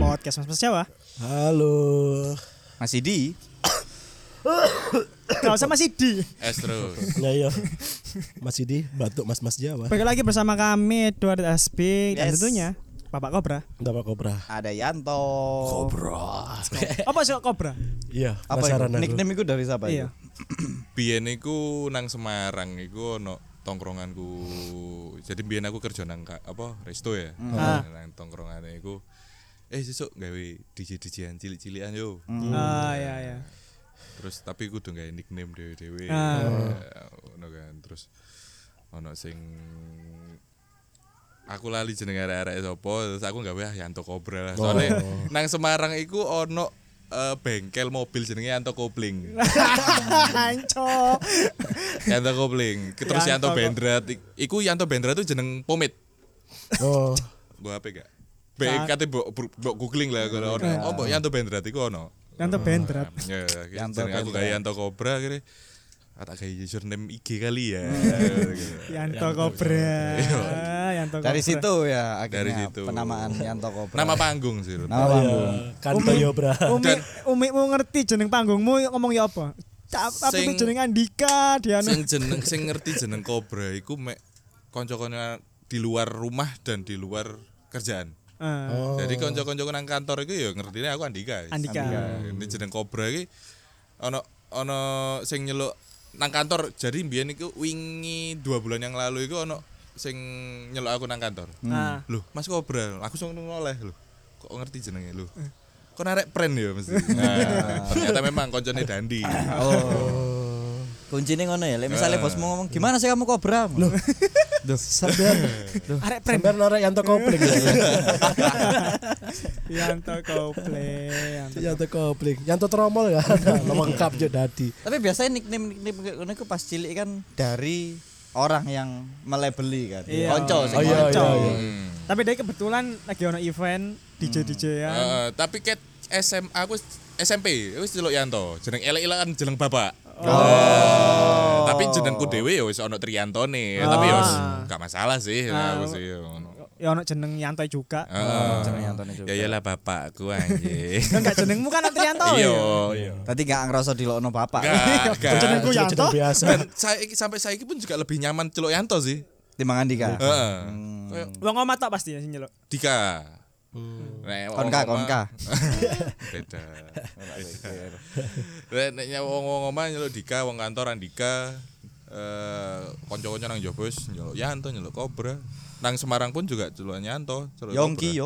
Podcast Mas Jawa. Halo. Mas Idi. Enggak usah Mas Idi. Ya iya. Mas Idi batuk Mas Jawa. Balik lagi bersama kami Edward Aspik dan tentunya Bapak Cobra. Bapak Cobra. Ada Yanto. Cobra. Apa sih Cobra? Iya, penasaran. Nickname iku dari siapa ya? Biyen iku nang Semarang iku ono tongkronganku. Jadi biyen aku kerja nang apa resto ya. Nang tongkrongane iku sesuk gawe DJ-DJ-an cilik-cilikan yo. Ya. Terus tapi kudu gawe nickname dhewe-dhewe. Ono kan terus ono sing aku lali jeneng arek-arek sapa, terus aku gawe Yanto Cobra. Soale nang Semarang iku ono bengkel mobil jenenge Yanto Kopling. Anco. Yanto Kopling. Terus Yanto Bendrat iku Yanto Bendrat itu jeneng pomit. Oh. Gua HP gak? Kate mbok googling lah kalau ono. Oh, mbok Yanto Bendrat iku ono. Yanto Bendrat. Ya, Yanto aku gawe Yanto Cobra kira. Tak gawe username IG kali ya. Yanto Cobra. Yanto Cobra. Dari situ ya akhirnya penamaan Yanto Cobra. Nama panggung sih. Nama panggung. Kanto Cobra. Umikmu ngerti jeneng panggungmu ngomong ya apa? Tapi jeneng Andika, Diana. Sing ngerti jeneng Cobra iku mek kanca-kanca di luar rumah dan di luar kerjaan. Jadi konco-koncoku nang kantor iku ya ngertine aku Andika. Ini jeneng Cobra iki ono sing nyeluk nang kantor. Jadi mbiyen iku wingi 2 bulan yang lalu iku ono sing nyeluk aku nang kantor. Lho, Mas Cobra, aku sing noleh lho. Kok ngerti jenenge lho. Kok narek pren ya mesti. Ternyata memang koncone Dandi. Kuncine ngono ya. Lek misale bosmu ngomong, "Gimana sih kamu Cobra?" Loh. Sabar. Arek prender norek Yanto Kopling. Yanto Kopling. Yanto Kopling. Yanto Tromol ya. Lengkap yo Dadi. Tapi biasanya nickname ngono iku pas cilik kan dari orang yang melebeli kan. Konco sing konco. Tapi dia kebetulan lagi ono event DJ-DJ-an. Tapi ket SMA aku SMP wis delok Yanto, jeneng elek-elekan jeneng bapak. Tapi jenengku dhewe ya wis ana Triyantone, tapi ya gak masalah sih aku sih. Ya ana jeneng Yanto juga. Jeneng Yantone juga. Ya iyalah bapakku anjing. Enggak jenengmu kan Triyanto. Iya. Tadi gak ngerasa dilokno bapak. Jenengku Yanto biasa. Sampai saiki pun juga lebih nyaman celuk Yanto sih timbang Andika. Heeh. Wong omah tok pasti sing nyeluk. Dika. Konka. Beda. Nek wong-wong omah nyeluk Dika, wong kantor Andika, kanca-kanca nang Jogja wis nyeluk Yanto, nyeluk Cobra. Nang Semarang pun juga celuk Yanto, celuk Yongki.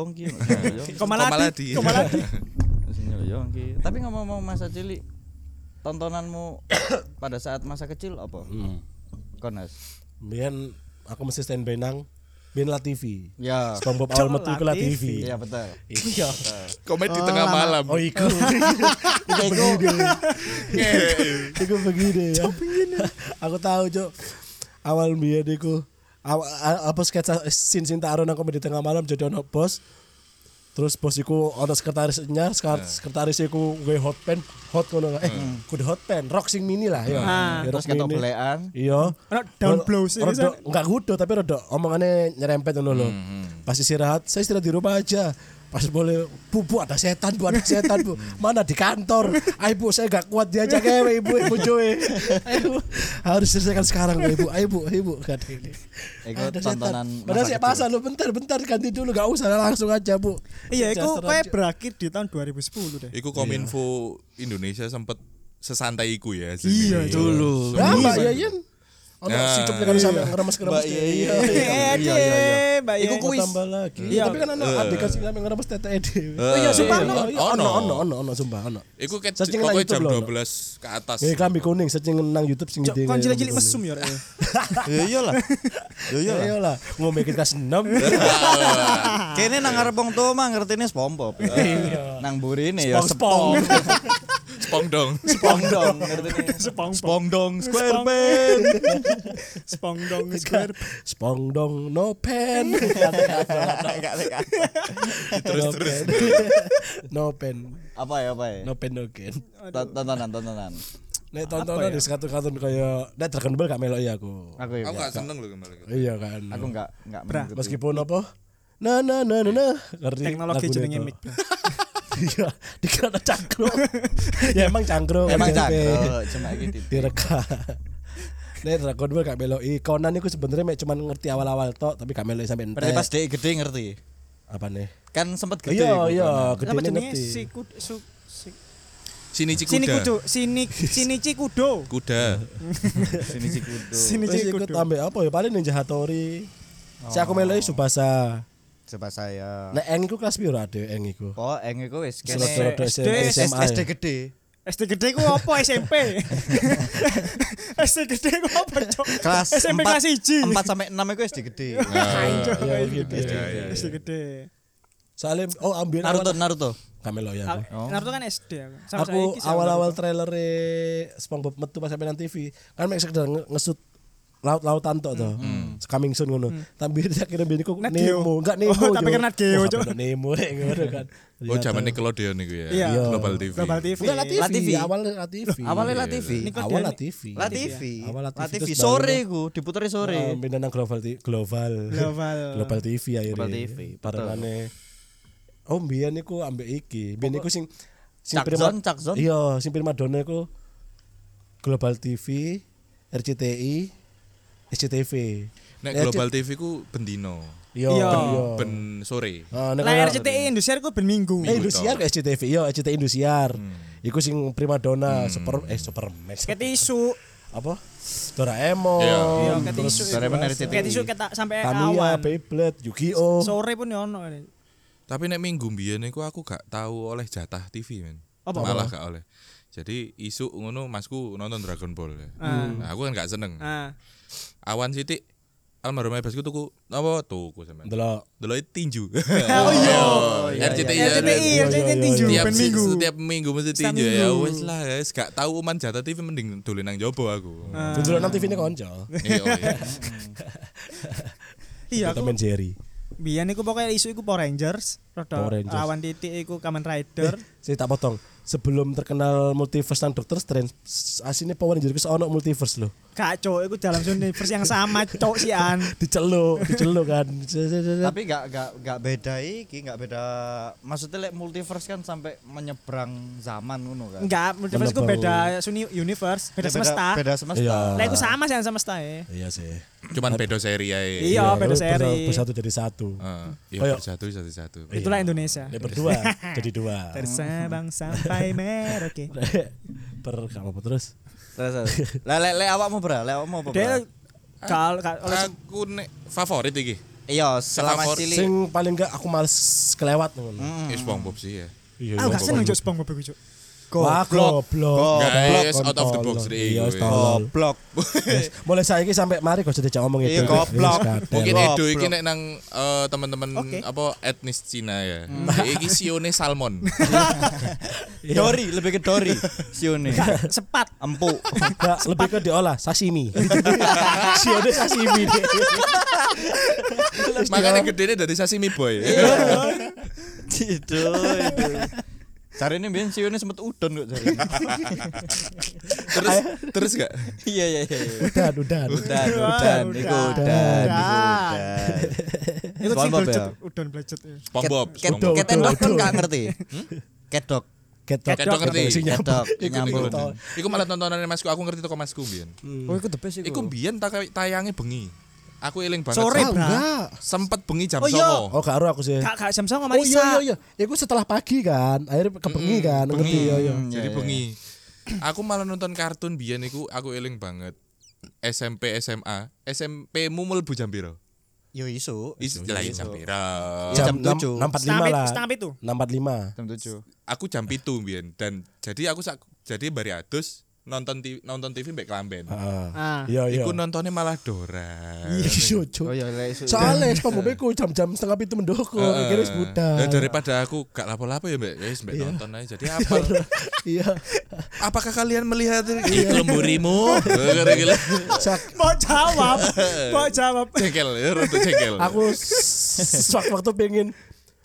Komaladi. Nyeluk Yongki. Tapi ngomong-ngomong masa cilik, tontonanmu pada saat masa kecil apa? Konas. Biyen aku mesti standby nang BNI TV. Ya. SpongeBob awal metu ke TV. Iya betul. Iya. Komedi tengah malam. Oh iku. Iku begini ya. Aku tahu, Cuk. Awal biyen iku apa sketsa sin taruh nang komedi tengah malam jadi ono bos. Terus bos iku ono sekretarisnya, sekretaris iku nggawe hotpan, hot ngono. Kudu hotpan, rock sing mini lah ya. Terus ketok belekan. Iya. Ono down blow sih. Enggak kudu tapi rodok omongane nyerempet ngono lho. Pas istirahat, saya istirahat di rumah aja. Pas boleh, Bu, ada setan, Bu. Mana di kantor? Ayo Bu, saya enggak kuat diajak ewe Ibu Joe. Ayo. Harus selesaikan sekarang Bu. Ayo Bu, enggak ini. Ikut tontonan. Padahal saya pasal lu bentar ganti dulu, enggak usah langsung aja Bu. Iya, iku kayak berakhir di tahun 2010 deh. Iku Kominfo Indonesia sempat sesantai iku ya. Iya dulu. Mbak Yayan. Si cupnya kan sampe ngeremes-ngeremes iya iku kuis tambah lagi tapi kan anak Andika sih sampe ngeremes teteh dhewe iya sumpah ono sumpah ono iku pokoknya jam 12 ke atas klambi kuning searching nang YouTube sing gede kon cilik-cilik mesum ya rek iyalah ngombe kita senam kene nang arep wong tuwa mah ngertine SpongeBob nang burine ya SpongeBob Spongdong, ngerti Spongdong, square pen. Spongdong, no pen. Terus. No pen. Apa ya? No pen no gain. Tontonan. Nek tontonan di kartun-kartun kaya nek Dragon Ball gak melok ya aku. Aku gak seneng lho kemarin. Iya kan. Aku gak mengikuti. Meskipun apa? Teknologi jenenge mic. Iya, dikira cangkruk. Ya emang cangkruk. Emang cangkruk, cuma gitu. Direka. Nek Dragon Ball gak meloki. Conan iku sebenarnya mek cuman ngerti awal-awal tok, tapi gak meloki sampe entek. Berarti pas dhek gede ngerti. Apane? Kan sempet gede. Iya, gede ngerti. Shinichi Kudo. Shinichi Kudo. Kuda. Shinichi Kudo. Shinichi Kudo tambah apa ya? Paling Ninja Hattori. Si aku meloki Subasa. Subasa ya. Nek eng iku kelas piro ade eng iku? Oh, eng iku wis SD gede. SD gede ku apa SMP? SD gede ku apa cok? Kelas SMP kelas 1. 4 sampai 6 iku SD gede. Ya gitu. SD gede. Salim oh ambil Naruto. Kamelo ya. Naruto kan SD aku. Aku awal-awal trailere SpongeBob metu pas sampean TV. Kan mek sekedar ngesut laut-lautan tok to. Coming soon ngono. Tapi akhirnya ben iku Nemo, enggak Nemo. Tapi kan Nemo cuk. Nemo rek ngono kan. Oh jamane Nickelodeon iku ya. Global TV. Global TV. Awal TV. Awal TV. Sore iku diputeri sore. Pindah nang Global TV akhirnya. Parane. Oh mbiyen niku ambek iki. Mbiyen niku sing Cakzon. Iya, sing primadona iku Global TV, RCTI, SCTV. Nek Global TV ku bendino. Iya, ben sore. Nek RCTI Indosiar ku ben minggu. Indosiar ke SCTV. Iya, RCTI Indosiar. Iku sing primadona Superman. Ketisu. Apa? Doraemon. Iya, ketisu. Doraemon RCTI. Ketisu sampai awal. Beyblade, Yu-Gi-Oh. Sore pun ono. Tapi nek minggu mbiyen niku aku gak tahu oleh jatah TV men. Malah gak oleh. Jadi isuk ngono masku nonton Dragon Ball. Nah, aku kan gak seneng. Awan sithik almarhum bebasku tuku apa tuku sampean. Delok tinju. Oh iya. RCTI tinju ben minggu. Setiap minggu mesti tinju ya. Wis lah guys, gak tau uman jatah TV mending dolen nang jobo aku. Delok nang TV-ne kanca. Iya. Temen Jerry. Biyen niku pokoke isu iku Power Rangers, lawan titik iku Kamen Rider. Saya tak potong. Sebelum terkenal multiverse dan Doctor Strange, asine Power Rangers wis ono multiverse lho. Kak cok, iku dalam universe yang sama cok sian. Diceluk kan. Tapi enggak beda iki, enggak beda. Maksudnya lek multiverse kan sampai menyeberang zaman ngono kan. Enggak, multiverse iku beda universe, beda semesta. Beda semesta. Lek iku sama sian semesta e. Iya sih. Cuman beda seri ae. Iya, beda seri. Bersatu jadi satu. Iya, bersatu jadi satu. Itulah Indonesia. Berdua jadi dua. Tersambang Paimer oke. Perkapa terus? Lele awakmu bra, awakmu apa? Aku nek favorit iki. Iya, selama cilik. Sing paling gak aku males kelewat ngono. SpongeBob sih ya. Iya. Aku gak seneng SpongeBob iku, Cuk. Guys, out of the box iki. Iya, goblok. Mulai saiki sampai mari kok sedek ngomong itu. Iya, goblok. Mungkin Edo iki nek nang teman-teman apa etnis Cina ya. Iki sione salmon. Dori, lebih ke dori. Sione. Sepat, empuk. Lebih ke diolah sashimi. Sione sashimi. Makanya gedene dari sashimi boy. Itu. Carane mbiyen siune sempet udon kok carane. Terus gak? Iya. Udan. Itu blecet, udon blecet. SpongeBob. Kedok kan gak ngerti. Kedok ngerti. Nyambung. Iku malah tontonane masku, aku ngerti toko masku mbiyen. Oh iku the best iku. Iku mbiyen tayange bengi. Aku eling banget. Sore enggak. Sempet bengi jam 09.00. Oh, gak ero aku sih. Gak jam 09.00 mari. Oh iya. Iku setelah pagi kan. Akhirnya ke bengi kan. Ngerti yo. Jadi bengi. Aku malah nonton kartun biyen iku aku eling banget. SMP SMA. SMP-mu mlebu jam piro? Yo isu lah jam piro? Jam 7. 6.45 lah. 6.45. Jam 7. Aku jam 7 biyen dan jadi aku jadi bari adus. Nonton TV mbek Klamben. Iku nontonnya malah Dora. Iya, cuk. Soale SpongeBob iku jam-jam 6.30 mendoko, kira wis buta. Daripada aku gak lapo-lapo ya mbek wis mbek nonton ae. Jadi apa? Iya. Apakah kalian melihat kelemburimu? Mau jawab. Jengkel. Aku waktu pengen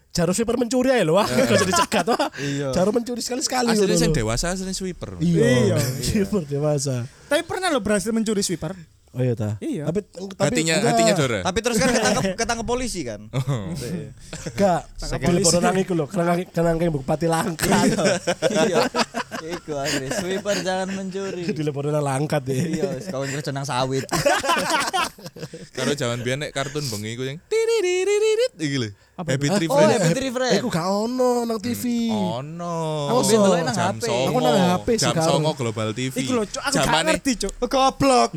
Jarum sweeper mencuri aja loh, kalau jadi cegat wah. Jarum mencuri sekali-sekali. Aslinya saya dewasa, aslinya sweeper. Iya, sweeper dewasa. Tapi pernah lo berhasil mencuri sweeper? Oh iya ta. Iya. Tapi hatinya Dora. Tapi terus kan ketangkep polisi kan. Enggak. Polisi iku lho, kenang-kenang Bupati Langkat. Iya. Iku asli sweeper jangan mencuri. Di Lepodonan Langkat ya. Iya, kawan kerja nang sawit. Karo jaman biyen nek kartun bengi iku sing tiriririt iki lho. Happy Tree Friends. Oh, Happy Tree Friends. Iku gak ono nang TV. Ono. Aku ndelok nang HP. Aku nang HP sih. Jam 09.00 Global TV. Iku lho, aku gak ngerti, Cuk. Goblok.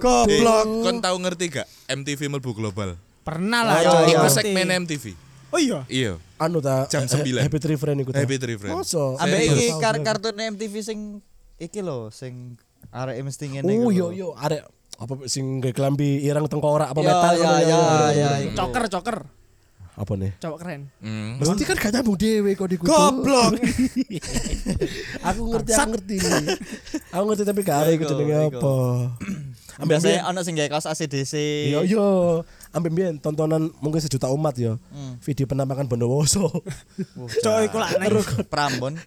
Goblok. Kon tau ngerti gak MTV mlebu global? Pernah lah. Iku segmen MTV. Oh iya. Iya. Anu ta jam 9. Happy Tree Friends iku ta. Happy Tree Friends. Mosok. Ambek iki kartun MTV sing iki lho, sing arek mesti ngene iku. Oh yo arek apa sing klambi irang tengkorak apa metal ngono ya. Coker. Apa nih? Cowok keren. Mesti kan gak nyambung dewe kok dikutuk. Goblok. Aku ngerti tapi gak arek iku jenenge apa. Biasanya ana sing gawe kaos ACDC. Yo, ampe mbiyen tontonan mungkin sejuta umat yo. Video penampakan Bondowoso. Cok iku lak nang Prambon.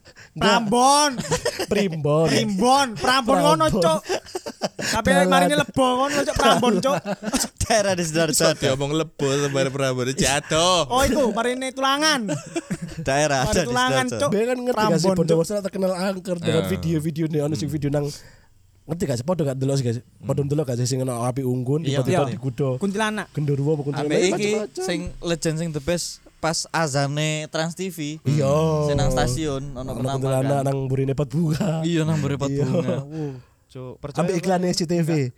Prambon ngono cok. Tapi marine lebo ngono cok Prambon cok. Daerah di Sidoarjo diomong lebo sampe Prambon jatuh. Oh iku marine Tulangan. Daerah di Sidoarjo. Kan ngerti sih Bondowoso terkenal angker dengan video-video ne ono sing video nang ngerti gak sih, podo gak delok sing ana api unggun tiba-tiba digudo kuntilanak genderuwo apa kuntilanak iki sing legend sing the best pas azane Trans TV senang stasiun ana kuntilanak nang burine pot bunga ambil iklan SCTV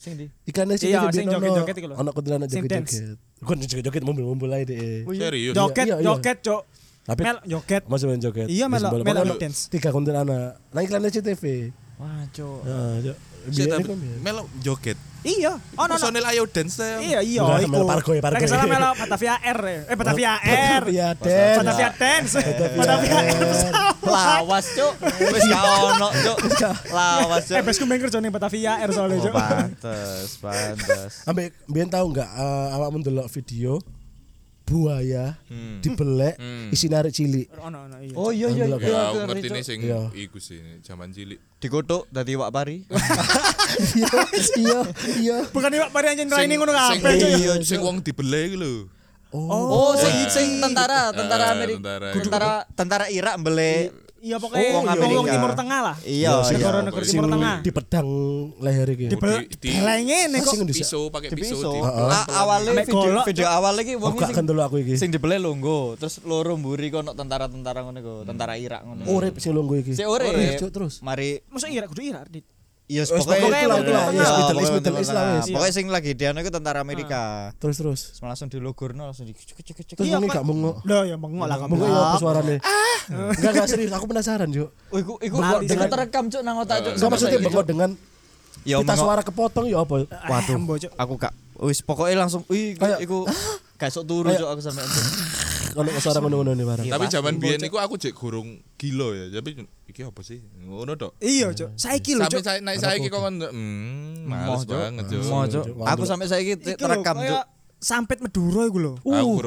sing di iklan SCTV sing joget-joget iki lho ana kuntilanak joget-joget mumbul-mumbul ae deh serius joget cok tapi mel joget masih main joget iya mel dance 3 konten anak nang iklan SCTV wah cok mel joget iya ono personel ayo dance iya iku pargo salah mel Batavia R Batavia dance lawas cok wis gak ono cok lawas cok besku main kerjane Batavia R soalnya cok pantes ambek mbiyen tau enggak awakmu ndelok video buaya dibelek isine arek cilik. Oh iya. Aku ngertine sing iku sih jaman cilik. Dikothok dadi iwak pari. Iya. Bukan iwak pari anjen raine ngono kabeh. Iya sing wong dibelek iku lho. Oh sing tentara Amerika. Tentara Irak mbelek. Iya pokoknya wong Timur Tengah lah. Iya, negara Timur Tengah. Di pedang leher iki. Dibelengen nek pisau pakai pisau. Awale video awal iki wong sing ndelok aku iki. Sing dibelek lungguh, terus loro mburi kono tentara-tentara ngono iku, tentara Irak ngono. Urip sing lungguh iki. Sik urip terus. Mari mosok Irak kudu Irak, Dit. Iya, pokoknya pokoknya sing lagi Diana itu tentara Amerika. Terus langsung dilogurno langsung dikecek-kecek. Terus ini gak mengok. Lah ya mengok lah kamu. Mengok apa suarane? Enggak serius, aku penasaran, Cuk. Iku kok terekam, Cuk, nang otak, Cuk. Enggak maksudnya mengok dengan kita suara kepotong ya apa? Waduh. Aku gak wis pokoknya langsung iku gak sok turu, Cuk, aku sampe entuk. Kalau suara ngono-ngono ne barang. Tapi jaman biyen iku aku jek gurung gila ya, tapi iki apa sih? Ngono tok. Iya, Cuk. Saiki lho, Cuk. Sampai saiki kok males banget, Cuk. Aku sampai saiki terekam, Cuk. Sampit Madura iku lho.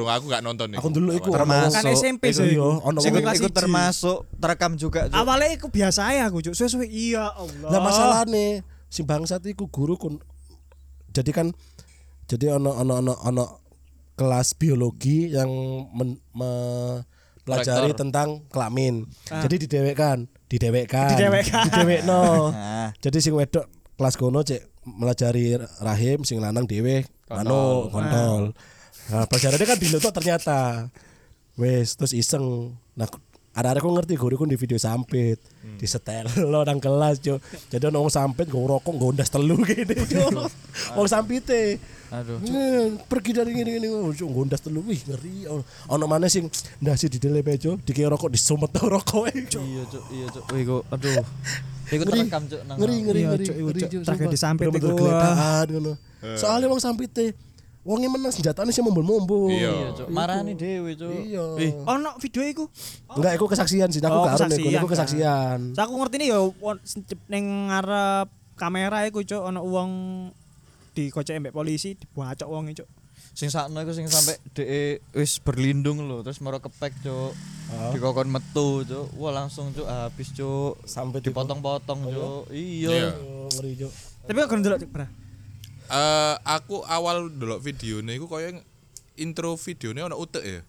Aku gak nonton iku. Aku dulu iku termasuk SMP sih. Iku termasuk terekam juga, Cuk. Awale iku biasa ae aku, Cuk. Suwe-suwe iya Allah. Lah masalahne si bangsat iku guru kon jadi ana kelas biologi yang mempelajari tentang kelamin. Jadi didewekno. Jadi sing wedok kelas kono cek melajari rahim, sing lanang dhewe anu kontol. Nah, pelajarannya kan dilo tok ternyata. Wes terus iseng. Nah, arek-arek ku ngerti guruku di video Sampit. Disetel lo nang kelas, Cuk. Jadi ono Sampit go rokok go ndas telu kene, Cuk. Wong Sampite. Aduh. Pergi dari ngene-ngene go ndas telu. Wih, ngeri. Ono maneh sing ndasi didele pejo, dikira rokok disumet rokoke, Cuk. Iya, Cuk. Wih, go. Aduh. Iku terekam, Cuk, nang. Ngeri. Tragedi Sampit iku gledakan ngono. Soale wong Sampite wonge menang senjatane sing mombol-mombol. Iya, Cuk. Marani dhewe, Cuk. Ono video iku. Enggak, iku kesaksian sih. Aku gak arep iku kesaksian. Aku ngertine ya ning ngarep kamera iku, Cuk, ono wong dikocek mbek polisi, dibacok wonge, Cuk. Sing sakno iku sing sampe dhek wis berlindung lho, terus moro kepek, Cuk. Dikokon metu, Cuk. Wah, langsung, Cuk, habis, Cuk. Sampai dipotong-potong, Cuk. Iya. Telur hijau. Tapi aku ndelok pernah. Aku awal ndelok videone iku koyo intro videone ana utek ya.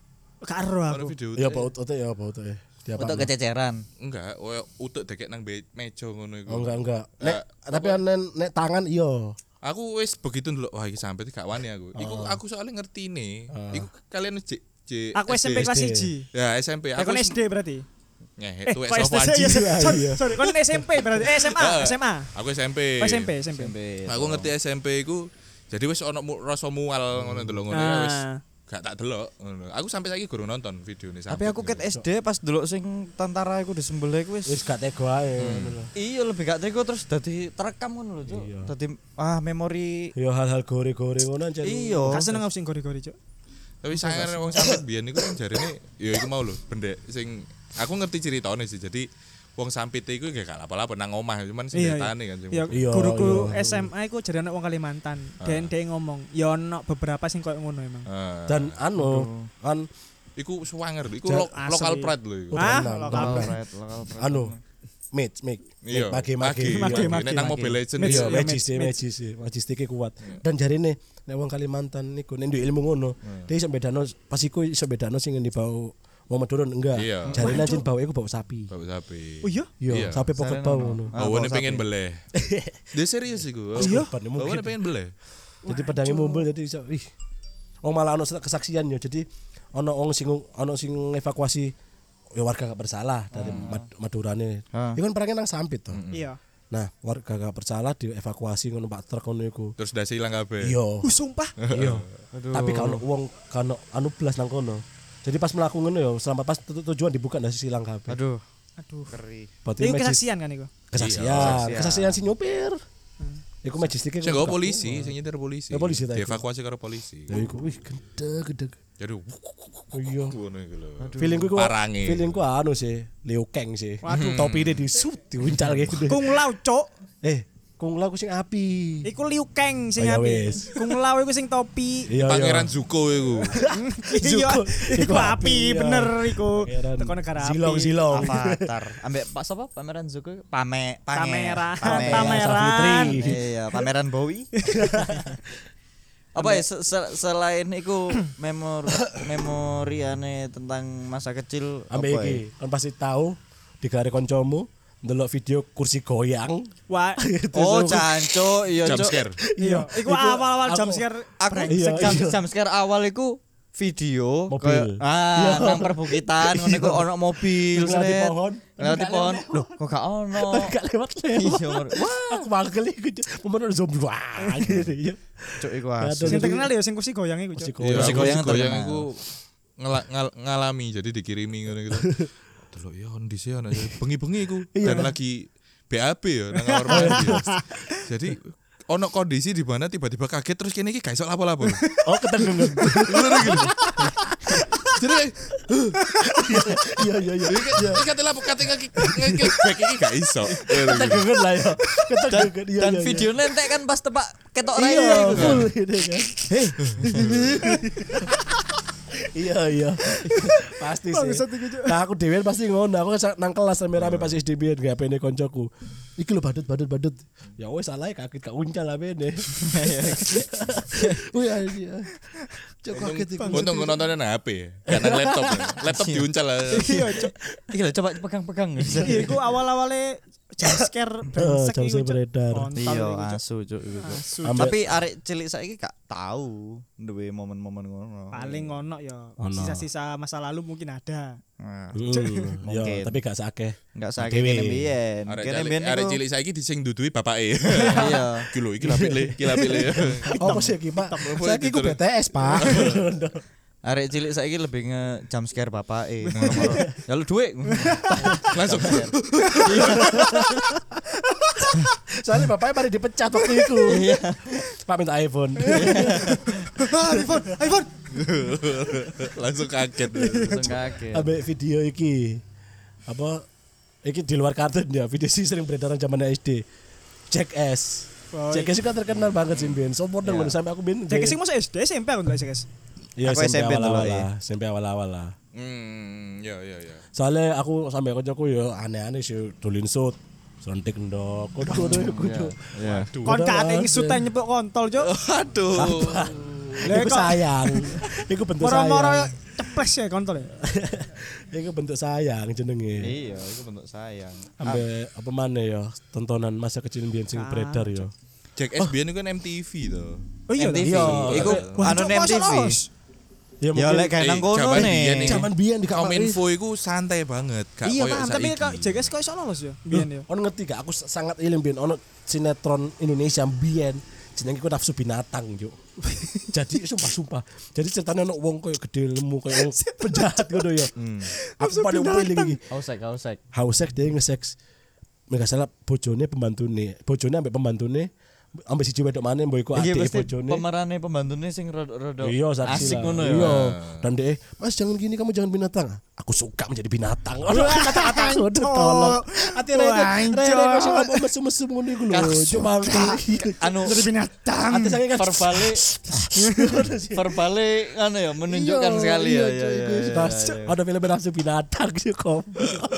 Karo aku. Ya apa utek ya apa utek. Untuk kececeran. Enggak, utek dekek nang meja ngono iku. Enggak. Nek tapi nek tangan iya. Aku wis begitu ndelok wah iki Sampit gak wani aku. Iku aku soalnya ngertine. Iku kalian aku SMP kelas 1. Ya, SMP. Aku SD berarti. Nggih, tuwek sopo anjing. Sorry, kon SMP berarti. SMA. Aku SMP. Aku ngerti SMP iku jadi wis ana rasa mual ngono ndelok ngono wis gak tak delok. Aku sampai saiki gurung nonton videone Sampit. Tapi aku ket SD pas delok sing tentara iku disembelih wis gak tega ae. Iya, lebih gak tega terus dadi terekam ngono lho, Cuk. Dadi memori. Iya, hal-hal gore-gore ngono jan. Iya. Gak seneng sing gore-gore, Cuk. Tapi sangar wong Sampit biyen iku jarine ya iku mau lho, bendek sing aku ngerti ceritane sih. Jadi wong Sampit iku gak apa-apa nang omah cuman ceritane kan. Iya, guruku SMA iku jare anak wong Kalimantan. Dhewe ngomong, ya ono beberapa sing koyo ngono emang. Dan anu kan iku suwanger, iku lokal pride lho iku. Lokal pride. Anu match. Iya, mage. Nang Mobile Legends. Iya, match-match kuat. Dan jarine nek wong Kalimantan niku nek ilmu ngono, dhewe iso bedano pas iku iso bedano sing ngendi bau mau medurun enggak. Jarine ancen bau iku bau sapi. Oh iya? Iya, sapi poket bau ngono. Awone pengen beleh. Dia serius iku. Awone pengen beleh. Jadi pedangnya mumbul jadi iso ih. Wong malah ono kesaksian yo. Jadi ono wong sing evakuasi ya warga gak bersalah dari Madurane. Itu kan perangnya nang Sampit toh. Iya. Nah, warga gak bersalah dievakuasi ngono Pak truk ngono iku. Terus ndase ilang kabeh. Iya. Sumpah. Iya. Tapi kalau wong kano anu blas nang kono. Jadi pas mlaku ngono ya sampai pas tujuan dibuka ndase ilang kabeh. Aduh. Keri. Itu kesaksian kan iku. Kesaksian si nyopir. Iku majestik iku. Sing polisi, sing nyetir polisi. Dievakuasi karo polisi. Ya iku wih gede. Jadi feelingku anu sih Leo Kang sih. Topine disut diuncal gitu. Kung Lao cok. Kung Lao ku sing api. Iku Leo Kang sing api. Kung Lao iku sing topi. Pangeran Zuko iku. Zuko iku api bener iku. Teko negara api. Silong. Avatar. Ambek Pak sapa? Pangeran Zuko. Pameran. Iya, Pameran Bowie. Apa ya selain iku memoriane tentang masa kecil ambek iki kan pasti tahu digare kancamu ndelok video kursi goyang. Wah. Oh cancuk iya jump scare. Iya iku awal-awal jump scare. Aku jump scare awal iku video mobil. Nang perbukitan ngono iku ono mobil lewat pohon. Loh, kok gak ono? Gak lewat. Wah, aku mangkel iku momen zombie. Wah, gitu. Cuk iku asli. Sing terkenal ya sing kursi goyang iku, Cuk. Kursi goyang iku ngalami jadi dikirimi ngono gitu. Delok ya ndise ana bengi-bengi iku. Dan lagi BAB ya nang kamar mandi. Jadi ono kondisi di mana tiba-tiba kaget terus kene iki gak iso lapo-lapo. Oh, ketenggengan. Jadi iya. Kate lapo kate ngekek iki gak iso. Ketenggengan lah ya. Ketenggengan iya. Dan videone entek kan pas tepak ketok rae iku. Iya. Pasti sih. Nah, aku dhewe pasti ngono. Aku nang kelas rame-rame pas SDB HP-ne koncoku. Iki lho badut. Ya wis alae kaget gak uncal apene. Wih iya. Cok kaget iki. Untung nontonin HP, gak nang laptop. Laptop diuncal. Iya, Cok. Iki lho coba pegang-pegang. Iku awal-awale jumpscare brengsek iku beredar. Iya, asu Cok iku. Tapi arek cilik saiki gak tahu duwe momen-momen ngono. Paling ono ya sisa-sisa masa lalu mungkin ada. Yo, tapi gak sakeh mbiyen. Arek cilik saiki dising duduhi bapake. Iya. Iki lho iki lapile. Apa sih iki, Pak? Saiki ku BTS, Pak. Arek cilik saiki lebih nge-jump scare bapake. Ya lu dhuwit. Langsung. Soalnya bapaknya mari dipecat waktu itu. Iya. Pak minta iPhone. Langsung kaget. Ambek video iki. Apa iki di luar kartun ya, video sih sering beredaran zaman SD. Jackass. Jackass kan terkenal banget sih Ben. Sopo nang sampai aku Ben. Jackass sing masa SD, SMP aku enggak Jackass. Iya, SMP awal-awal lah. Soalnya aku sampai koncoku yo aneh-aneh sih dolin shoot. Sontek ndok. Waduh. Kon kate ngisut teh nyepuk kontol, Cuk. Aduh. Iku sayang. Iku bentuk sayang. Moro-moro ceples ya kontol ya. Iku bentuk sayang jenenge. Iya, iku bentuk sayang. Ambe apa maneh ya tontonan masa kecil mbiyen sing beredar ya. Jackass biyen iku kan MTV to. Oh iya. Iku anon MTV. Ya lek kae nang kono ne. Jaman biyen di Kominfo iku santai banget, gak koyo saiki. Iya, tapi kok Jackass kok iso lolos ya biyen ya. Ono ngerti gak aku sangat eling biyen ono sinetron Indonesia biyen jenenge ku Nafsu Binatang, Cuk. Jadi sumpah-sumpah. Jadi ceritane ono wong koyo gede lemu koyo penjahat ngono ya. Aku paling eling iki. Hausek dia ngeseks. Mereka salah bojone pembantune. Bojone ambek pembantune. Ambil si wedok mana mbok iku adike bojone. Pemerane pembantune sing rodok asik ngono ya. Iya. Dan dhek, "Mas jangan gini, kamu jangan binatang." Aku suka menjadi binatang. Kata-kata rodok tolong. Atine rene kok sing mesu-mesu ngono iku lho. Cuma anu binatang. Verbale verbale anu ya menunjukkan sekali ya. Ada film Nafsu Binatang sih kok.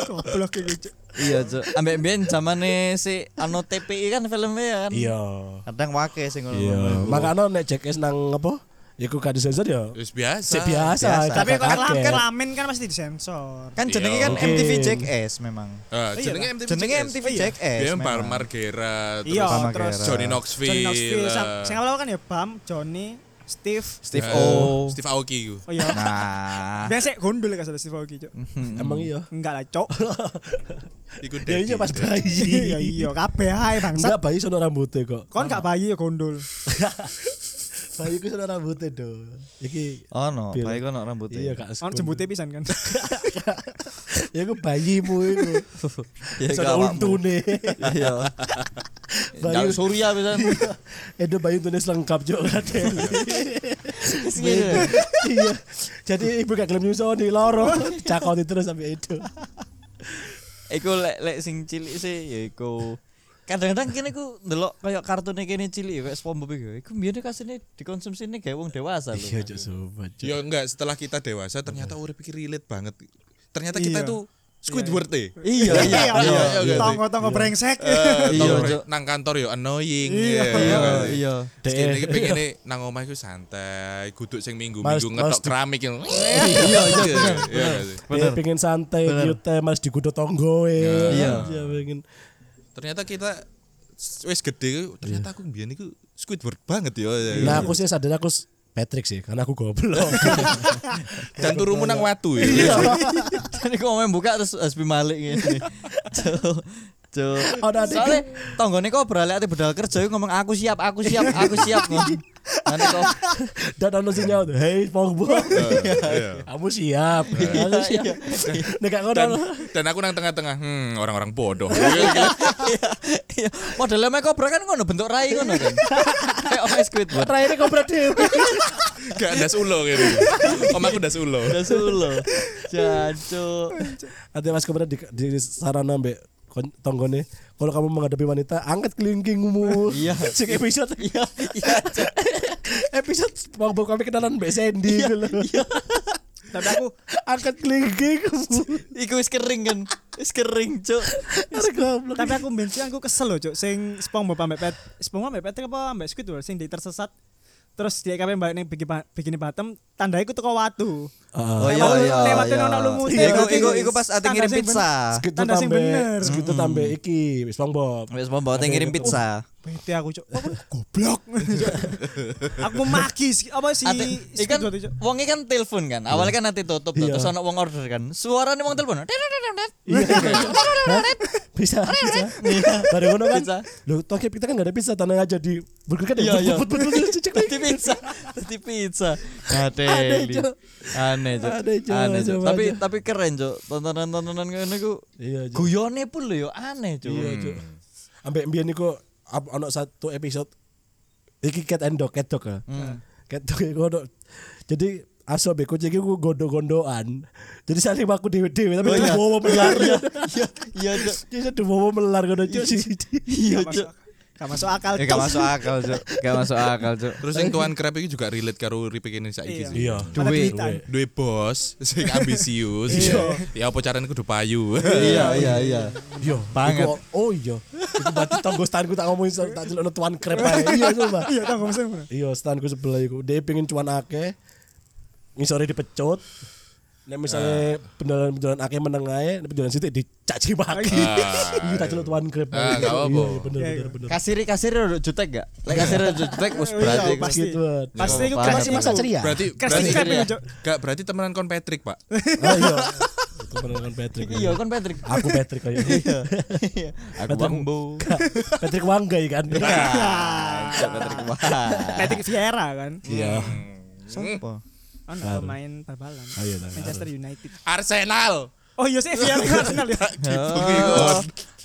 Goblok iki. Iya, Cuk. Ambek ben zamane si anu TPI kan filmnya ya kan. Iya. Kadang wake sing ngono. Iya. Makane nek Jackass nang apa? Iku gak disensor ya. Wis biasa. Biasa. Tapi kok ramen kan pasti disensor. Kan jenenge kan MTV Jackass memang. Jenenge MTV Jackass. Dia Bam Margera terus Johnny Knoxville. Sing awal kan ya Bam, Johnny, Steve Aoki ku. Oh iya. Nah. Biasa gondol gak salah Steve Aoki, Cuk. Emang iya. Enggak lah, Cuk. Iku dek. Ya iya pas bayi. Ya iya, kabeh ae bangsat. Enggak bayi sono rambuté kok. Kon gak bayi ya gondol. Bayi ku sono rambuté do. Iki ono, bayi ku ono rambuté. Iya, gak. Ono jembute pisan kan. Ya ku bayimu iku. Ya gak untune. Iya. Bayu Surya pisan. Edo bayu tulis lengkap juga katanya. Iya. Jadi ibu gak gelem nyusul di loro, cakoti terus sampai Edo. Iku lek sing cilik sih ya iku. Kadang-kadang kene ku ndelok koyo kartune kene cilik koyo SpongeBob iki. Iku biyen kasine dikonsumsine gawe wong dewasa lho. Iya, Cuk, sobat. Ya enggak, setelah kita dewasa ternyata urip iki relate banget. Ternyata kita tuh Squidward e. Iya. Tonggo-tonggo brengsek. Iya, nang kantor yo annoying. Iya. Dene iki pengene nang omah iku santai, guduk sing minggu-minggu ngetok keramik. Iya. Bener. Pengen santai, cute, mas diguduk tonggoe. Iya, pengen. Ternyata kita wis gede, ternyata aku mbiyen iku Squidward banget yo. Lah aku sih sadar aku Patrick sih, karena aku goblok. Dan turumu nang watu ya. Jadi kok main buka terus asbi malik gini. Cuk. Soalnya tonggone Cobra lek ati bedal kerja yo ngomong aku siap. Ane kok dan ono sinyal, "Hey, SpongeBob." Kamu siap. Nek gak ngono. Dan aku nang tengah-tengah. Orang-orang bodoh. Iya. Modelnya mek Cobra kan ngono bentuk rai ngono kan. Kayak opo Squidward. Raine Cobra dhewe. Gak das ulo gitu. Omaku das ulo. Das ulo. Jancuk. Ate Mas Cobra di sarana mbek tonggone, kalau kamu menghadapi wanita, angkat kelingkingmu. Iya. Cek episode. Iya. Episode waktu kami kenalan Mbak Sandy. Iya. Tapi aku angkat kelingkingmu. Iku wis kering kan. Wis kering, Cuk. Tapi aku benci, aku kesel loh, Cuk. Sing SpongeBob ambek Pet. SpongeBob ambek Pet apa ambek Squidward sing tersesat. Terus dia kabeh balik ning begini bottom, tandai ku teko watu. Oh iya. Lewat ono lumute. Iku pas ati ngirim pizza. Tanda sing bener. Segitu tambe iki wis SpongeBob. Wis SpongeBob ati ngirim pizza. Bete aku, Cuk. Goblok. Aku magis. Apa sih? Ikan wong iki kan telepon kan. Awalnya kan nanti tutup terus ono wong order kan. Suarane wong telepon. Bisa. Baru ngono kan. Lho, toke kita kan enggak ada pizza, tanah aja di burger kan. Iya. Pizza. Aneh, Cuk. Tapi keren, Cuk. Tontonan-tontonan ngene ku. Iya, Cuk. Guyone pun lho ya aneh, Cuk. Iya, Cuk. Ambek mbiyen niku ana satu episode iki cat dog. Cat dog iku ono. Jadi aso be kucing iku gondo-gondoan. Jadi saling aku dhewe-dhewe tapi bowo melar. Iya, Cuk. Jadi bowo melar ngono, Cuk. Iya, Cuk. Gak masuk akal. Gak masuk akal, Cuk. Gak masuk akal, Cuk. Terus yang tuan krep iki juga relate karo ripikene saiki sih. Iya. Duwe bos sing ambisius. Ya apa carane kudu payu. Iya. Yo, banget. Oh iya. Iku berarti tonggo stanku tak ngomongin tak celokno tuan krep ae. Iya, coba. Iya, tonggo sebelah. Iya, stanku sebelah iku. Dhek pengin cuan akeh. Ngisore dipecut. Nek misalnya penjualan akeh meneng ae, penjualan sithik dicaci maki. Iki tak celuk tuan grab. Enggak apa-apa. Bener. Kasir rodok jutek gak? Lek kasir rodok jutek wis berarti gitu. Pasti iku masih masa ceria. Berarti temenan kon Patrick, Pak. Oh iya. Temenan kon Patrick. Iya, kon Patrick. Aku Patrick kaya. Iya. Aku Bambu. Patrick Wanggai kan. Patrick Wanggai. Patrick Vieira kan. Iya. Sopo? Ono main babalan. Manchester United. Arsenal. Oh iya sih Arsenal ya.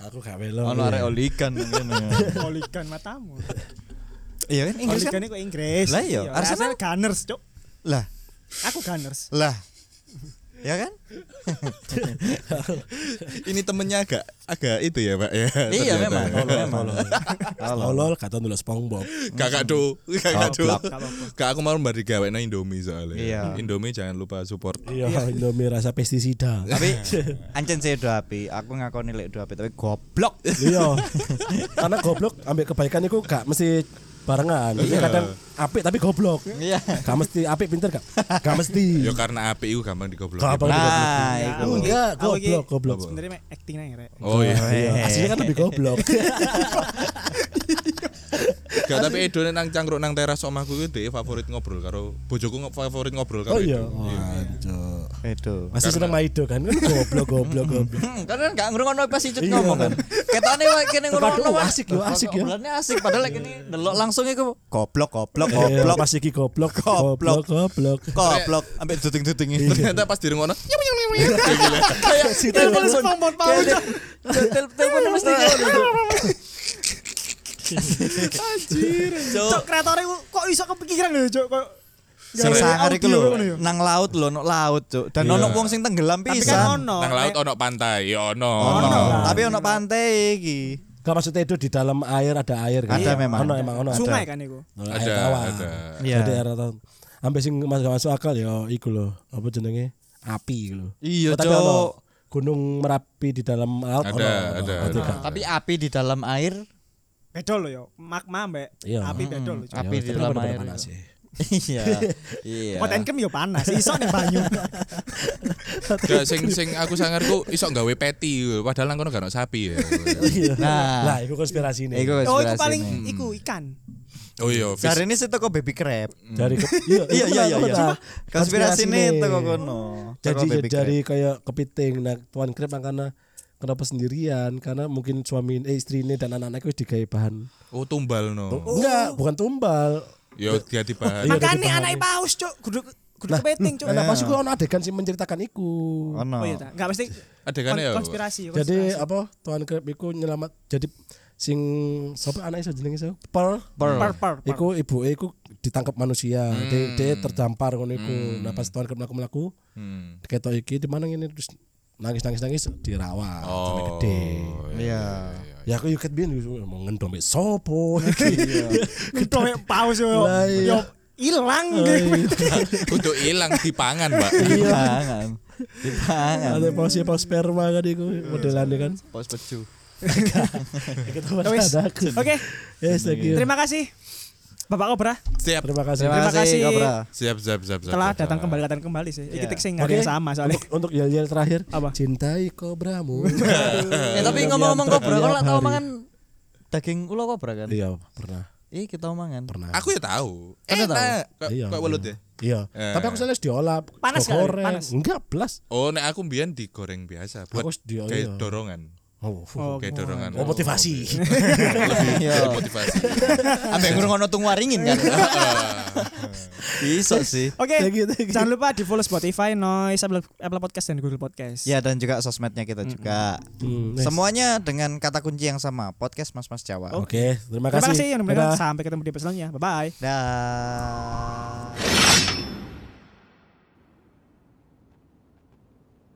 Aku gak melo. Ono arek oligan ngene. Oligan matamu. Iya kan Inggris kan. Oligane kok Inggris. Lah iya Arsenal Gunners, Cuk. Lah. Aku Gunners. Lah. Ya kan? Ini temennya agak itu ya, Pak ya. Iya memang. Lolol kata dulu SpongeBob. Kakak do. Kak aku mau bari gawekno Indomie soalnya. Iya. Indomie jangan lupa support. Iya, Indomie rasa pestisida. Tapi ancen sedo api, aku ngakoni lek do api tapi goblok. Iya. Karena goblok ambek kebaikan iku gak mesti barengan. Iya kadang apik tapi goblok. Iya. Gak mesti apik pinter gak? Gak mesti. Ya karena apik iku gampang digoblok. Nah, iku. Enggak, goblok. Sebenarnya acting nang rek. Oh iya. Aslinya kan lebih goblok. Gak tapi Edo nang cangkruk nang teras omahku iku dhek favorit ngobrol karo bojoku favorit ngobrol karo Edo. Oh iya. Edo. Masih seneng sama Edo kan? Goblok. Karena gak ngrungokno pas Icut ngomong kan. Ketane kene ngono asik ya. Ngobrolane asik padahal lek kene delok langsung iku goblok pas iki goblok ambek duting-duting iki ternyata pas dirungono kayak telepon mesti ngono anjir cok kreatore kok iso kepikiran lho cok kok sing sangar iku lho nang laut lho nang laut cok dan ono wong sing tenggelam pisan nang laut ono pantai ya ono tapi ono pantai iki. Gak maksudnya itu di dalam air ada air kan? Ada memang. Ono sungai kan itu? Ada. Iya. Ada air atau sampai sih masuk akal ya. Iku loh. Apa jenenge? Api iku loh. Iya. Tapi ono gunung Merapi di dalam laut. Ada. Tapi api di dalam air beda loh ya. Magma mbak. Api beda loh. Api di dalam air. Iya. Konten kem yo panas, iso ning banyu. Dak sing aku sangarku iso gawe peti, padahal nang kono gak ono sapi ya. Nah, iku konspirasine. Oh, iku paling iku ikan. Oh iya, jarene sing teko baby crab. Iya. Konspirasine teko kono. Jadi dari kaya kepiting nang tuan crab makana kenapa sendirian? Karena mungkin suami istrine dan anak-anaknya wis digawe bahan. Oh, tumbal no. Enggak, bukan tumbal. Yo hati-hati Pak. Makane anake paus, Cuk. Kudu kepiting, Cuk. Lah pas iku ono adegan sing menceritakan iku. Oh iya ta. Enggak mesti adegane ya. Konspirasi. Jadi apa? Tuan Krep iku nyelamat. Jadi sing sapa anake jenenge sapa? Pearl. Iku ibuke iku ditangkap manusia. Dhek terdampar ngono iku. Nah pas Tuan Krep mlaku-mlaku, diketok iki di mana ngene terus nangis dirawat sampai gede. Iya. Ya aku yuket bin mau ngendomek sopo ngendomek paus yo ilang untuk ilang dipangan Mbak dipangan ada paus sperma kan iku modelane kan paus pecu oke terima kasih Bapak Cobra. Siap. Terima kasih Cobra. Siap. Telah datang kembali sih. Iki teks sing ngarep sama soalnya. Untuk yel-yel terakhir. Apa? Cintai Cobramu. Ya tapi ngomong-ngomong Cobra, kok lak tau mangan daging ula Cobra kan? Iya, pernah. Iya, kita mangan. Pernah. Aku ya tahu. Enak. Kayak welut ya. Iya. Tapi aku sales diolah. Panas kan? Panas. Enggak blas. Oh, nek aku mbiyen digoreng biasa buat kayak dorongan. Kayak dorongan. Motivasi. Motivasi. Ambek ngrungono tung waringin kan. Bisa sih. Oke. Jangan lupa di follow Spotify, Noise, Apple Podcast dan Google Podcast. Ya dan juga sosmednya kita juga. Semuanya dengan kata kunci yang sama, podcast Mas Jawa. Oke, terima kasih. Terima kasih yang mendengar. Sampai ketemu di episode selanjutnya. Bye bye. Dah.